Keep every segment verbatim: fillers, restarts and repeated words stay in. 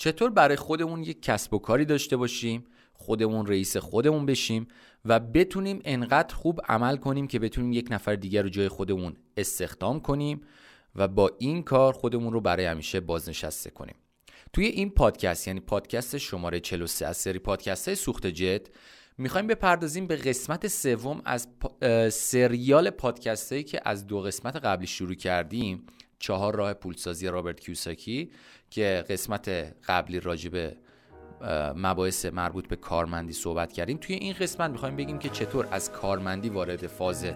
چطور برای خودمون یک کسب و کاری داشته باشیم، خودمون رئیس خودمون بشیم و بتونیم انقدر خوب عمل کنیم که بتونیم یک نفر دیگر رو جای خودمون استخدام کنیم و با این کار خودمون رو برای همیشه بازنشسته کنیم. توی این پادکست، یعنی پادکست شماره چهل و سه از سری پادکست‌های سوخت جت، میخوایم بپردازیم به قسمت سوم از سریال پادکست‌هایی که از دو قسمت قبلی شروع کردیم، چهار راه پولسازی رابرت کیوساکی، که قسمت قبلی راجع به مباحث مربوط به کارمندی صحبت کردیم. توی این قسمت میخوایم بگیم که چطور از کارمندی وارد فاز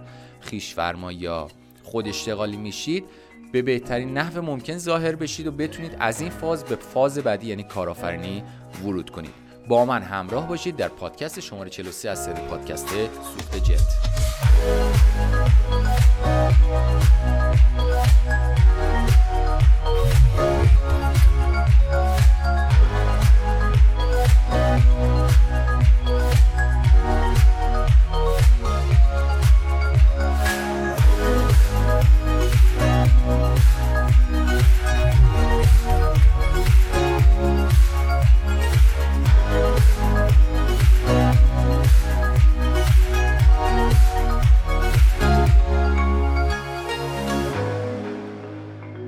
خویش‌فرما یا خود اشتغالی میشید، به بهترین نحو ممکن ظاهر بشید و بتونید از این فاز به فاز بعدی یعنی کارآفرینی ورود کنید. با من همراه باشید در پادکست شماره چهل و سه از سری پادکست سوخت جت.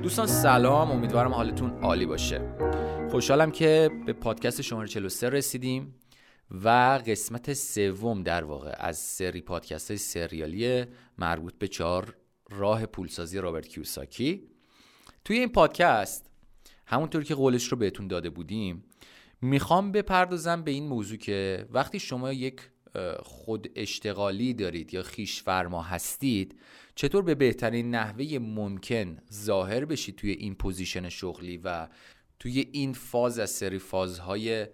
دوستان سلام، امیدوارم حالتون عالی باشه. خوشحالم که به پادکست شماره چهل و سه رسیدیم و قسمت سوم در واقع از سری پادکست‌های سریالی مربوط به چهار راه پولسازی رابرت کیوساکی. توی این پادکست همونطور که قولش رو بهتون داده بودیم، میخوام بپردازم به این موضوع که وقتی شما یک خود اشتغالی دارید یا خویش فرما هستید، چطور به بهترین نحوه ممکن ظاهر بشید توی این پوزیشن شغلی و توی این فاز از سری فازهای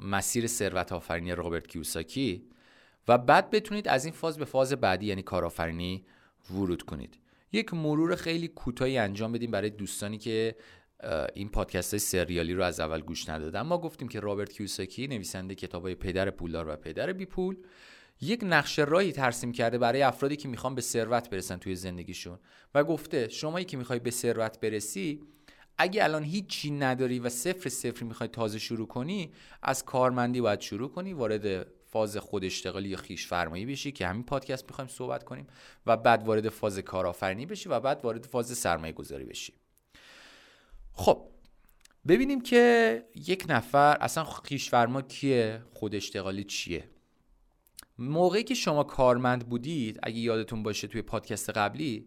مسیر ثروت آفرینی رابرت کیوساکی، و بعد بتونید از این فاز به فاز بعدی یعنی کارآفرینی ورود کنید. یک مرور خیلی کوتاهی انجام بدیم برای دوستانی که این پادکست های سریالی رو از اول گوش ندادن. ما گفتیم که رابرت کیوساکی، نویسنده کتاب‌های پدر پولدار و پدر بی پول، یک نقشه راهی ترسیم کرده برای افرادی که میخوان به ثروت برسن توی زندگیشون و گفته شمایی که میخوای به ثروت برسی، اگه الان هیچی نداری و صفر صفر میخوای تازه شروع کنی، از کارمندی باید شروع کنی، وارد فاز خود اشتغالی یا خویش فرمایی بشی که همین پادکست میخوایم صحبت کنیم، و بعد وارد فاز کارآفرینی بشی و بعد وارد فاز سرمایه‌گذاری بشی. خب ببینیم که یک نفر اصلا خویش فرما کیه، خود اشتغالی چیه. موقعی که شما کارمند بودید، اگه یادتون باشه توی پادکست قبلی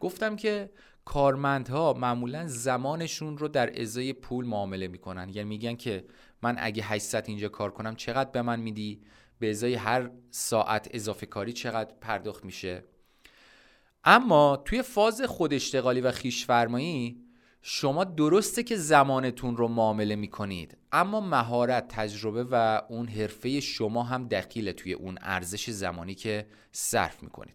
گفتم که کارمندها معمولا زمانشون رو در ازای پول معامله میکنن، یعنی میگن که من اگه هشتصد اینجا کار کنم چقدر به من میدی، به ازای هر ساعت اضافه کاری چقدر پرداخت میشه. اما توی فاز خود اشتغالی و خویش فرمایی شما درسته که زمانتون رو معامله میکنید، اما مهارت، تجربه و اون حرفه شما هم دخیله توی اون ارزش زمانی که صرف میکنید.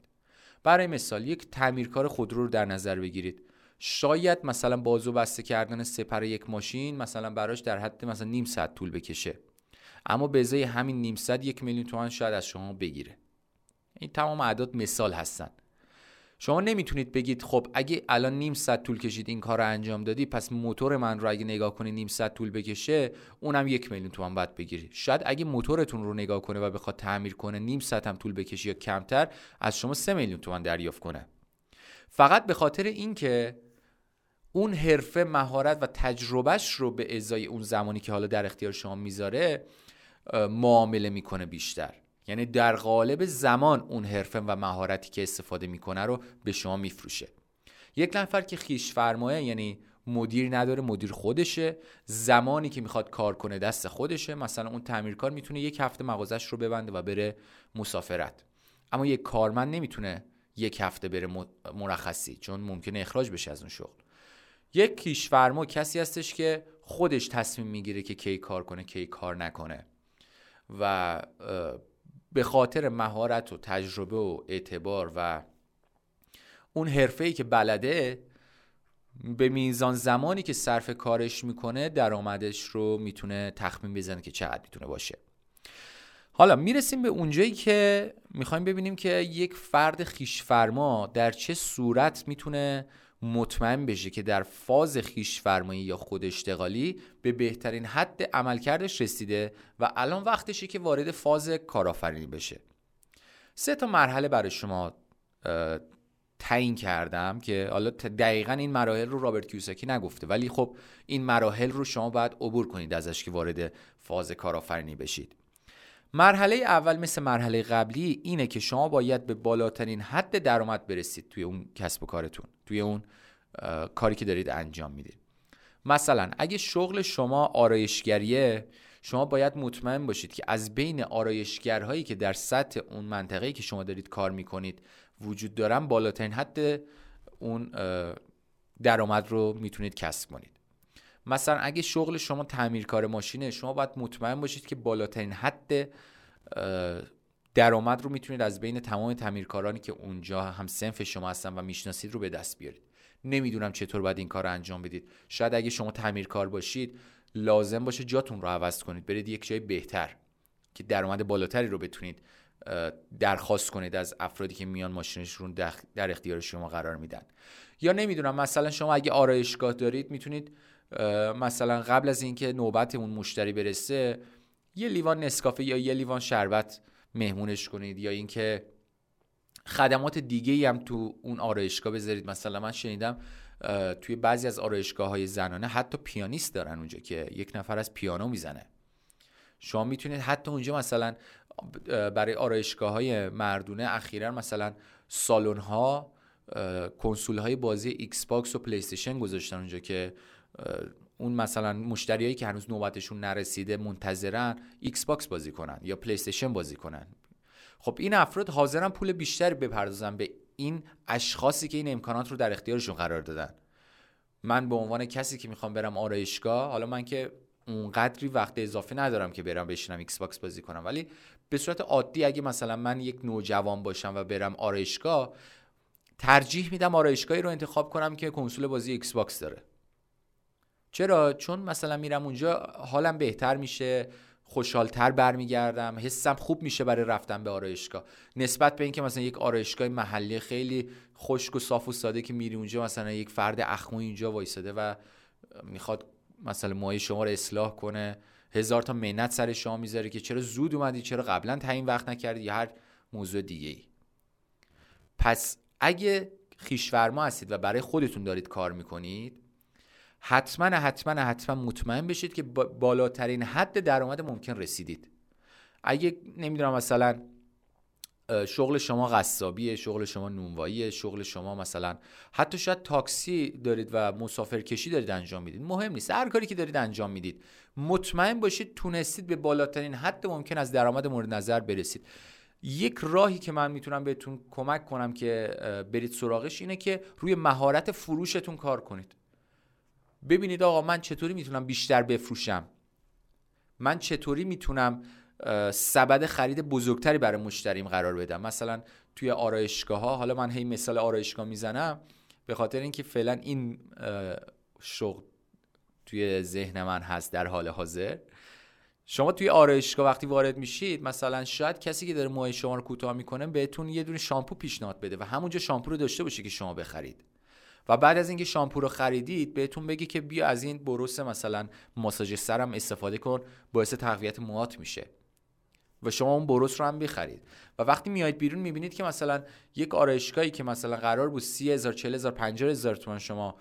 برای مثال یک تعمیرکار خودرو رو در نظر بگیرید. شاید مثلا بازو بسته کردن سپر یک ماشین مثلا براش در حد مثلا نیم ساعت طول بکشه، اما به ازای همین نیم ساعت یک میلیون تومان شاید از شما بگیره. این تمام اعداد مثال هستن. شما نمیتونید بگید خب اگه الان نیم ساعت طول کشید این کار رو انجام دادی، پس موتور من رو اگه نگاه کنی نیم ساعت طول بکشه اونم یک میلیون تومان باید بگیری. شاید اگه موتورتون رو نگاه کنه و بخواد تعمیر کنه نیم ساعت هم طول بکشه یا کمتر، از شما سه میلیون تومان دریافت کنه. فقط به خاطر اینکه اون حرفه، مهارت و تجربهش رو به ازای اون زمانی که حالا در اختیار شما میذاره معامله میکنه بیشتر. یعنی در قالب زمان اون حرفه و مهارتی که استفاده میکنه رو به شما میفروشه. یک نفر که خویش فرمایه، یعنی مدیر نداره، مدیر خودشه، زمانی که میخواد کار کنه دست خودشه. مثلا اون تعمیرکار میتونه یک هفته مغازش رو ببنده و بره مسافرت، اما یک کارمند نمیتونه یک هفته بره مرخصی، چون ممکنه اخراج بشه از اون شغل. یک خویش فرما کسی هستش که خودش تصمیم میگیره که کی کار کنه کی کار نکنه، و به خاطر مهارت و تجربه و اعتبار و اون حرفه‌ای که بلده، به میزان زمانی که صرف کارش میکنه درآمدش رو میتونه تخمین بزنه که چقدر میتونه باشه. حالا میرسیم به اونجایی که میخوایم ببینیم که یک فرد خویش فرما در چه صورت میتونه مطمئن بشه که در فاز خویش‌فرمایی یا خود اشتغالی به بهترین حد عملکردش رسیده و الان وقتشه که وارد فاز کارآفرینی بشه. سه تا مرحله برای شما تعیین کردم که حالا دقیقاً این مراحل رو رابرت کیوساکی نگفته، ولی خب این مراحل رو شما باید عبور کنید ازش که وارد فاز کارآفرینی بشید. مرحله اول مثل مرحله قبلی اینه که شما باید به بالاترین حد درآمد برسید توی اون کسب و کارتون، توی اون کاری که دارید انجام میدید. مثلا اگه شغل شما آرایشگریه، شما باید مطمئن باشید که از بین آرایشگرهایی که در سطح اون منطقه‌ای که شما دارید کار میکنید وجود دارن، بالاترین حد اون درآمد رو میتونید کسب کنید. مثلا اگه شغل شما تعمیرکار ماشینه، شما باید مطمئن باشید که بالاترین حد درآمد رو میتونید از بین تمام تعمیرکارانی که اونجا هم صنف شما هستن و میشناسید رو به دست بیارید. نمیدونم چطور باید این کار رو انجام بدید. شاید اگه شما تعمیرکار باشید لازم باشه جاتون رو عوض کنید، برید یک جای بهتر که درآمد بالاتری رو بتونید درخواست کنید از افرادی که میان ماشینشون در اختیار شما قرار میدن. یا نمیدونم مثلا شما اگه آرایشگاه دارید، میتونید مثلا قبل از اینکه نوبت اون مشتری برسه یه لیوان نسکافه یا یه لیوان شربت مهمونش کنید، یا اینکه خدمات دیگه‌ای هم تو اون آرایشگاه بذارید. مثلا من شنیدم توی بعضی از آرایشگاه‌های زنانه حتی پیانیست دارن اونجا که یک نفر از پیانو میزنه. شما میتونید حتی اونجا مثلا برای آرایشگاه‌های مردونه اخیراً مثلا سالن‌ها کنسول‌های بازی ایکس باکس و پلی استیشن گذاشتن اونجا که اون مثلا مشتریایی که هنوز نوبتشون نرسیده منتظرن ایکس باکس بازی کنن یا پلی استیشن بازی کنن. خب این افراد حاضرن پول بیشتری بپردازن به این اشخاصی که این امکانات رو در اختیارشون قرار دادن. من به عنوان کسی که میخوام برم آرایشگاه، حالا من که اونقدری وقت اضافه ندارم که برم بشینم ایکس باکس بازی کنم، ولی به صورت عادی اگه مثلا من یک نوجوان باشم و برم آرایشگاه، ترجیح میدم آرایشگاهی رو انتخاب کنم که کنسول بازی ایکس باکس داره. چرا؟ چون مثلا میرم اونجا حالم بهتر میشه، خوشحالتر برمیگردم، حسم خوب میشه برای رفتن به آرایشگاه، نسبت به اینکه مثلا یک آرایشگاه محلی خیلی خشک و صاف و ساده که میری اونجا مثلا یک فرد اخموی اونجا وایساده و میخواد مثلا موهای شما رو اصلاح کنه، هزار تا منت سر شما میذاره که چرا زود اومدی، چرا قبلا تعیین وقت نکردی، یا هر موضوع دیگه ای. پس اگه خویش‌فرما هستید و برای خودتون دارید کار میکنید، حتما حتما حتما مطمئن بشید که بالاترین حد درآمد ممکن رسیدید. اگه نمیدونم مثلا شغل شما قصابیه، شغل شما نونواییه، شغل شما مثلا حتی شاید تاکسی دارید و مسافرکشی دارید انجام میدید، مهم نیست، هر کاری که دارید انجام میدید مطمئن باشید تونستید به بالاترین حد ممکن از درآمد مورد نظر برسید. یک راهی که من میتونم بهتون کمک کنم که برید سراغش اینه که روی مهارت فروشتون کار کنید. ببینید آقا من چطوری میتونم بیشتر بفروشم، من چطوری میتونم سبد خرید بزرگتری برای مشتریم قرار بدم. مثلا توی آرایشگاه ها، حالا من هی مثال آرایشگاه میزنم به خاطر اینکه فعلا این شغل توی ذهن من هست در حال حاضر. شما توی آرایشگاه وقتی وارد میشید، مثلا شاید کسی که داره موهای شما رو کوتاه میکنه بهتون یه دونه شامپو پیشنهاد بده و همونجا شامپو رو داشته باشه که شما بخرید، و بعد از اینکه شامپو رو خریدید بهتون بگی که بیا از این بروس مثلا ماساژ سرم استفاده کن، باعث تقویت موهات میشه، و شما اون بروس رو هم بخرید. و وقتی میایید بیرون میبینید که مثلا یک آرایشگاهی که مثلا قرار بود سی هزار، چهل هزار، پنجاه هزار تومان شما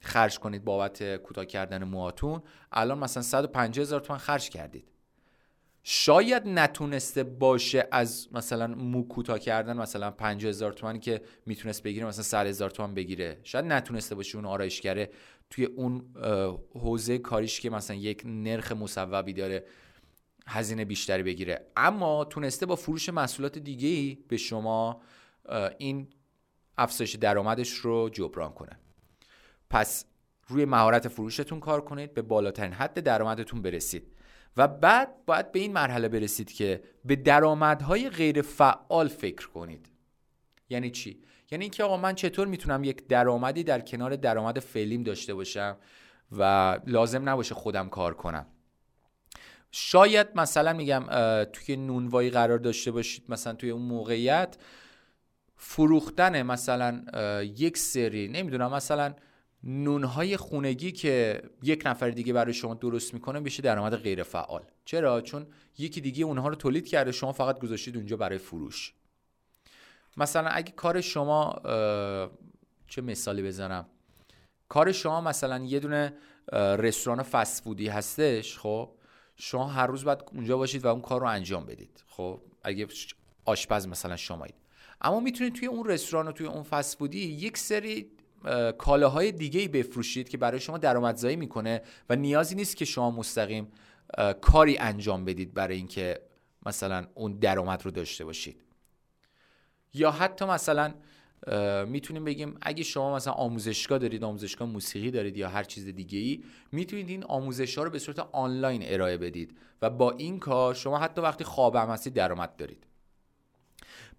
خرج کنید بابت کوتاه کردن موهاتون، الان مثلا صد و پنجاه هزار تومان خرج کردید. شاید نتونسته باشه از مثلا مو کوتاه کردن مثلا پنجاه هزار تومانی که میتونست بگیره مثلا صد هزار تومان بگیره. شاید نتونسته باشه اون آرایشگره توی اون حوزه کاریش که مثلا یک نرخ مصوبی داره هزینه بیشتری بگیره، اما تونسته با فروش محصولات دیگه‌ای به شما این افزایش درآمدش رو جبران کنه. پس روی مهارت فروشتون کار کنید، به بالاترین حد درآمدتون برسید، و بعد باید به این مرحله برسید که به درآمدهای غیر فعال فکر کنید. یعنی چی؟ یعنی اینکه آقا من چطور میتونم یک درآمدی در کنار درآمد فعلیم داشته باشم و لازم نباشه خودم کار کنم. شاید مثلا میگم توی نونوایی قرار داشته باشید، مثلا توی اون موقعیت فروختن مثلا یک سری نمیدونم مثلا نونهای خونگی که یک نفر دیگه برای شما درست میکنه میشه درآمد غیر فعال. چرا؟ چون یکی دیگه اونها رو تولید کرده، شما فقط گذاشتید اونجا برای فروش. مثلا اگه کار شما، چه مثالی بزنم، کار شما مثلا یه دونه رستوران فست فودی هستش، خب شما هر روز باید اونجا باشید و اون کار رو انجام بدید. خب اگه آشپز مثلا شمایید، اما میتونید توی اون رستوران و توی اون فست فودی یک سری کالاهای دیگه‌ای بفروشید که برای شما درآمدزایی میکنه و نیازی نیست که شما مستقیم کاری انجام بدید برای اینکه مثلا اون درآمد رو داشته باشید. یا حتی مثلا میتونیم بگیم اگه شما مثلا آموزشگاه دارید، آموزشگاه موسیقی دارید یا هر چیز دیگه ای، میتونید این آموزش‌ها رو به صورت آنلاین ارائه بدید و با این کار شما حتی وقتی خواب هم هستید درآمد دارید.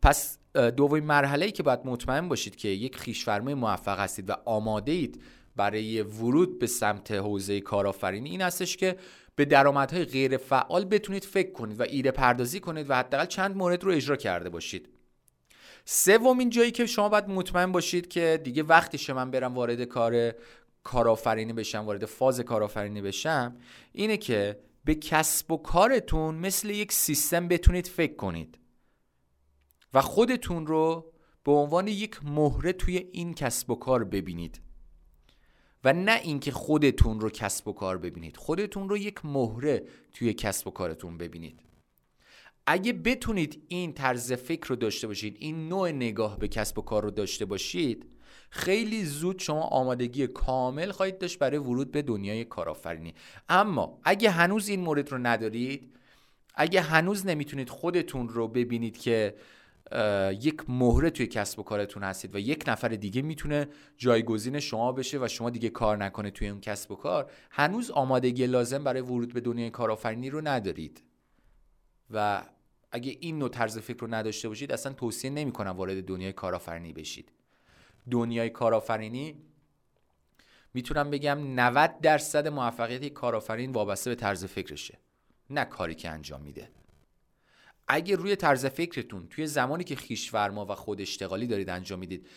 پس دومین مرحله‌ای که باید مطمئن باشید که یک خویش‌فرمای موفق هستید و آماده اید برای ورود به سمت حوزه کارآفرینی، این هستش که به درآمدهای غیر فعال بتونید فکر کنید و ایده پردازی کنید و حداقل چند مورد رو اجرا کرده باشید. سومین جایی که شما باید مطمئن باشید که دیگه وقتشه من برم وارد کار کارآفرینی بشم، وارد فاز کارآفرینی بشم، اینه که به کسب و کارتون مثل یک سیستم بتونید فکر کنید و خودتون رو به عنوان یک مهره توی این کسب و کار ببینید و نه اینکه خودتون رو کسب و کار ببینید، خودتون رو یک مهره توی کسب و کارتون ببینید. اگه بتونید این طرز فکر رو داشته باشید، این نوع نگاه به کسب و کار رو داشته باشید، خیلی زود شما آمادگی کامل خواهید داشت برای ورود به دنیای کارآفرینی. اما اگه هنوز این مورد رو ندارید، اگه هنوز نمیتونید خودتون رو ببینید که یک مهره توی کسب و کارتون هستید و یک نفر دیگه میتونه جایگزین شما بشه و شما دیگه کار نکنه توی اون کسب و کار، هنوز آمادگی لازم برای ورود به دنیای کارآفرینی رو ندارید و اگه این نوع طرز فکر رو نداشته باشید، اصلا توصیه نمی‌کنم وارد دنیای کارآفرینی بشید. دنیای کارآفرینی میتونم بگم نود درصد موفقیت کارآفرین وابسته به طرز فکرشه، نه کاری که انجام میده. اگه روی طرز فکرتون توی زمانی که خویش‌فرما و خود اشتغالی دارید انجام میدید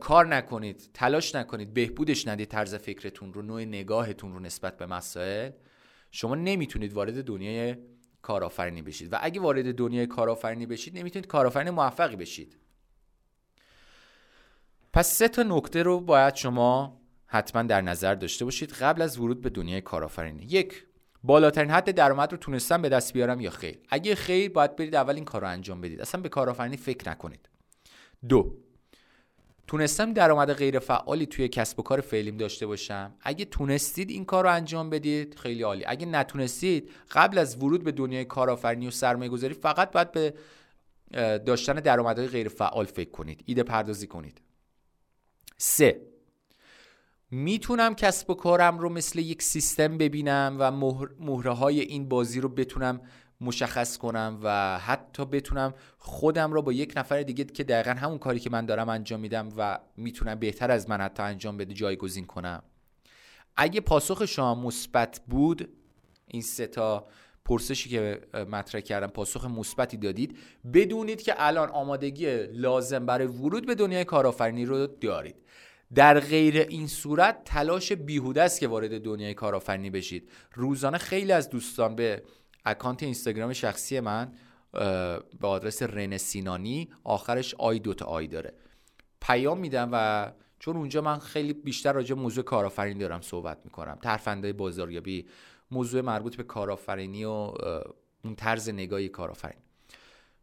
کار نکنید، تلاش نکنید، بهبودش ندید طرز فکرتون رو، نوع نگاهتون رو نسبت به مسائل، شما نمیتونید وارد دنیای کارآفرینی بشید و اگه وارد دنیای کارآفرینی بشید نمیتونید کارآفرین موفقی بشید. پس سه تا نکته رو باید شما حتما در نظر داشته باشید قبل از ورود به دنیای کارآفرینی. یک، بالاترین حد درآمد رو تونستم به دست بیارم یا خیر؟ اگه خیر، باید برید اول این کار رو انجام بدید، اصلا به کارآفرینی فکر نکنید. دو، تونستم درآمد غیر فعالی توی کسب و کار فعلیم داشته باشم؟ اگه تونستید این کار رو انجام بدید، خیلی عالی. اگه نتونستید، قبل از ورود به دنیای کارآفرینی و سرمایه‌گذاری فقط باید به داشتن درآمدهای غیر فعال فکر کنید، ایده پردازی کنید. سه، میتونم کسب و کارم رو مثل یک سیستم ببینم و مهره های این بازی رو بتونم مشخص کنم و حتی بتونم خودم رو با یک نفر دیگه که دقیقا همون کاری که من دارم انجام میدم و میتونم بهتر از من حتی انجام بده جایگزین کنم. اگه پاسخ شما مثبت بود، این سه تا پرسشی که مطرح کردم پاسخ مثبتی دادید، بدونید که الان آمادگی لازم برای ورود به دنیای کارآفرینی رو دارید. در غیر این صورت تلاش بیهوده است که وارد دنیای کارآفرینی بشید. روزانه خیلی از دوستان به اکانت اینستاگرام شخصی من به آدرس رن سینانی، آخرش آی دوت آی داره، پیام میدم و چون اونجا من خیلی بیشتر راجع به موضوع کارآفرینی دارم صحبت میکنم، ترفندهای بازاریابی، موضوع مربوط به کارآفرینی و اون طرز نگاهی کارآفرینی،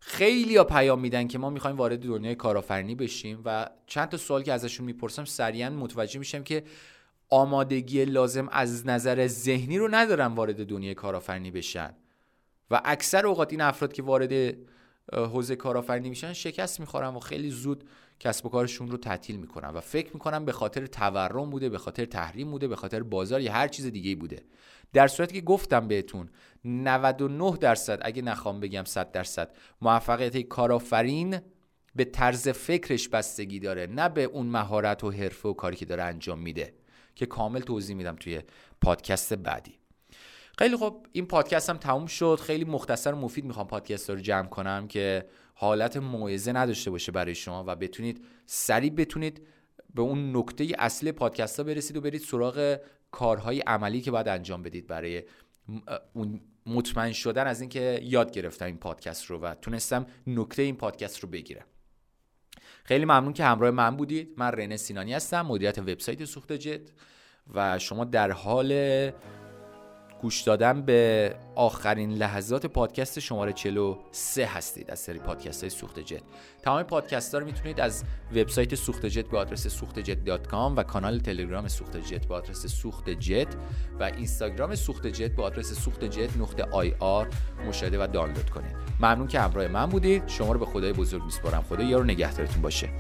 خیلی‌ها پیام میدن که ما می‌خوایم وارد دنیای کارآفرینی بشیم و چند تا سوال که ازشون میپرسم سریعاً متوجه میشم که آمادگی لازم از نظر ذهنی رو ندارن وارد دنیای کارآفرینی بشن و اکثر اوقات این افراد که وارد حوزه کارآفرینی میشن شکست میخورن و خیلی زود کسب و کارشون رو تعطیل میکنن و فکر میکنن به خاطر تورم بوده، به خاطر تحریم بوده، به خاطر بازار یا هر چیز دیگه‌ای بوده، در صورتی که گفتم بهتون نود و نه درصد، اگه نخوام بگم صد درصد، موفقیت کارآفرین به طرز فکرش بستگی داره، نه به اون مهارت و حرفه و کاری که داره انجام میده، که کامل توضیح میدم توی پادکست بعدی. خیلی خب، این پادکست هم تموم شد. خیلی مختصر و مفید میخوام پادکست رو جمع کنم که حالت موعظه نداشته باشه برای شما و بتونید سریع بتونید به اون نکته اصلی پادکست ها برسید و برید سراغ کارهای عملی که باید انجام بدید برای اون مطمئن شدن از اینکه یاد گرفتم این پادکست رو و تونستم نکته این پادکست رو بگیرم. خیلی ممنون که همراه من بودید. من رنه سینانی هستم، مدیریت وبسایت سوخت جت، و شما در حال گوش دادن به آخرین لحظات پادکست شماره چهل و سه هستید از سری پادکست های سوخت جت. تمام پادکست ها رو میتونید از وبسایت سوخت جت به آدرس سوخت جت دات کام و کانال تلگرام سوخت جت به آدرس سوخت جت و اینستاگرام سوخت جت به آدرس سوخت جت نقطه آی آر مشاهده و دانلود کنید. ممنون که همراه من بودید. شما رو به خدای بزرگ میسپارم. خدا یار و نگهدارتون باشه.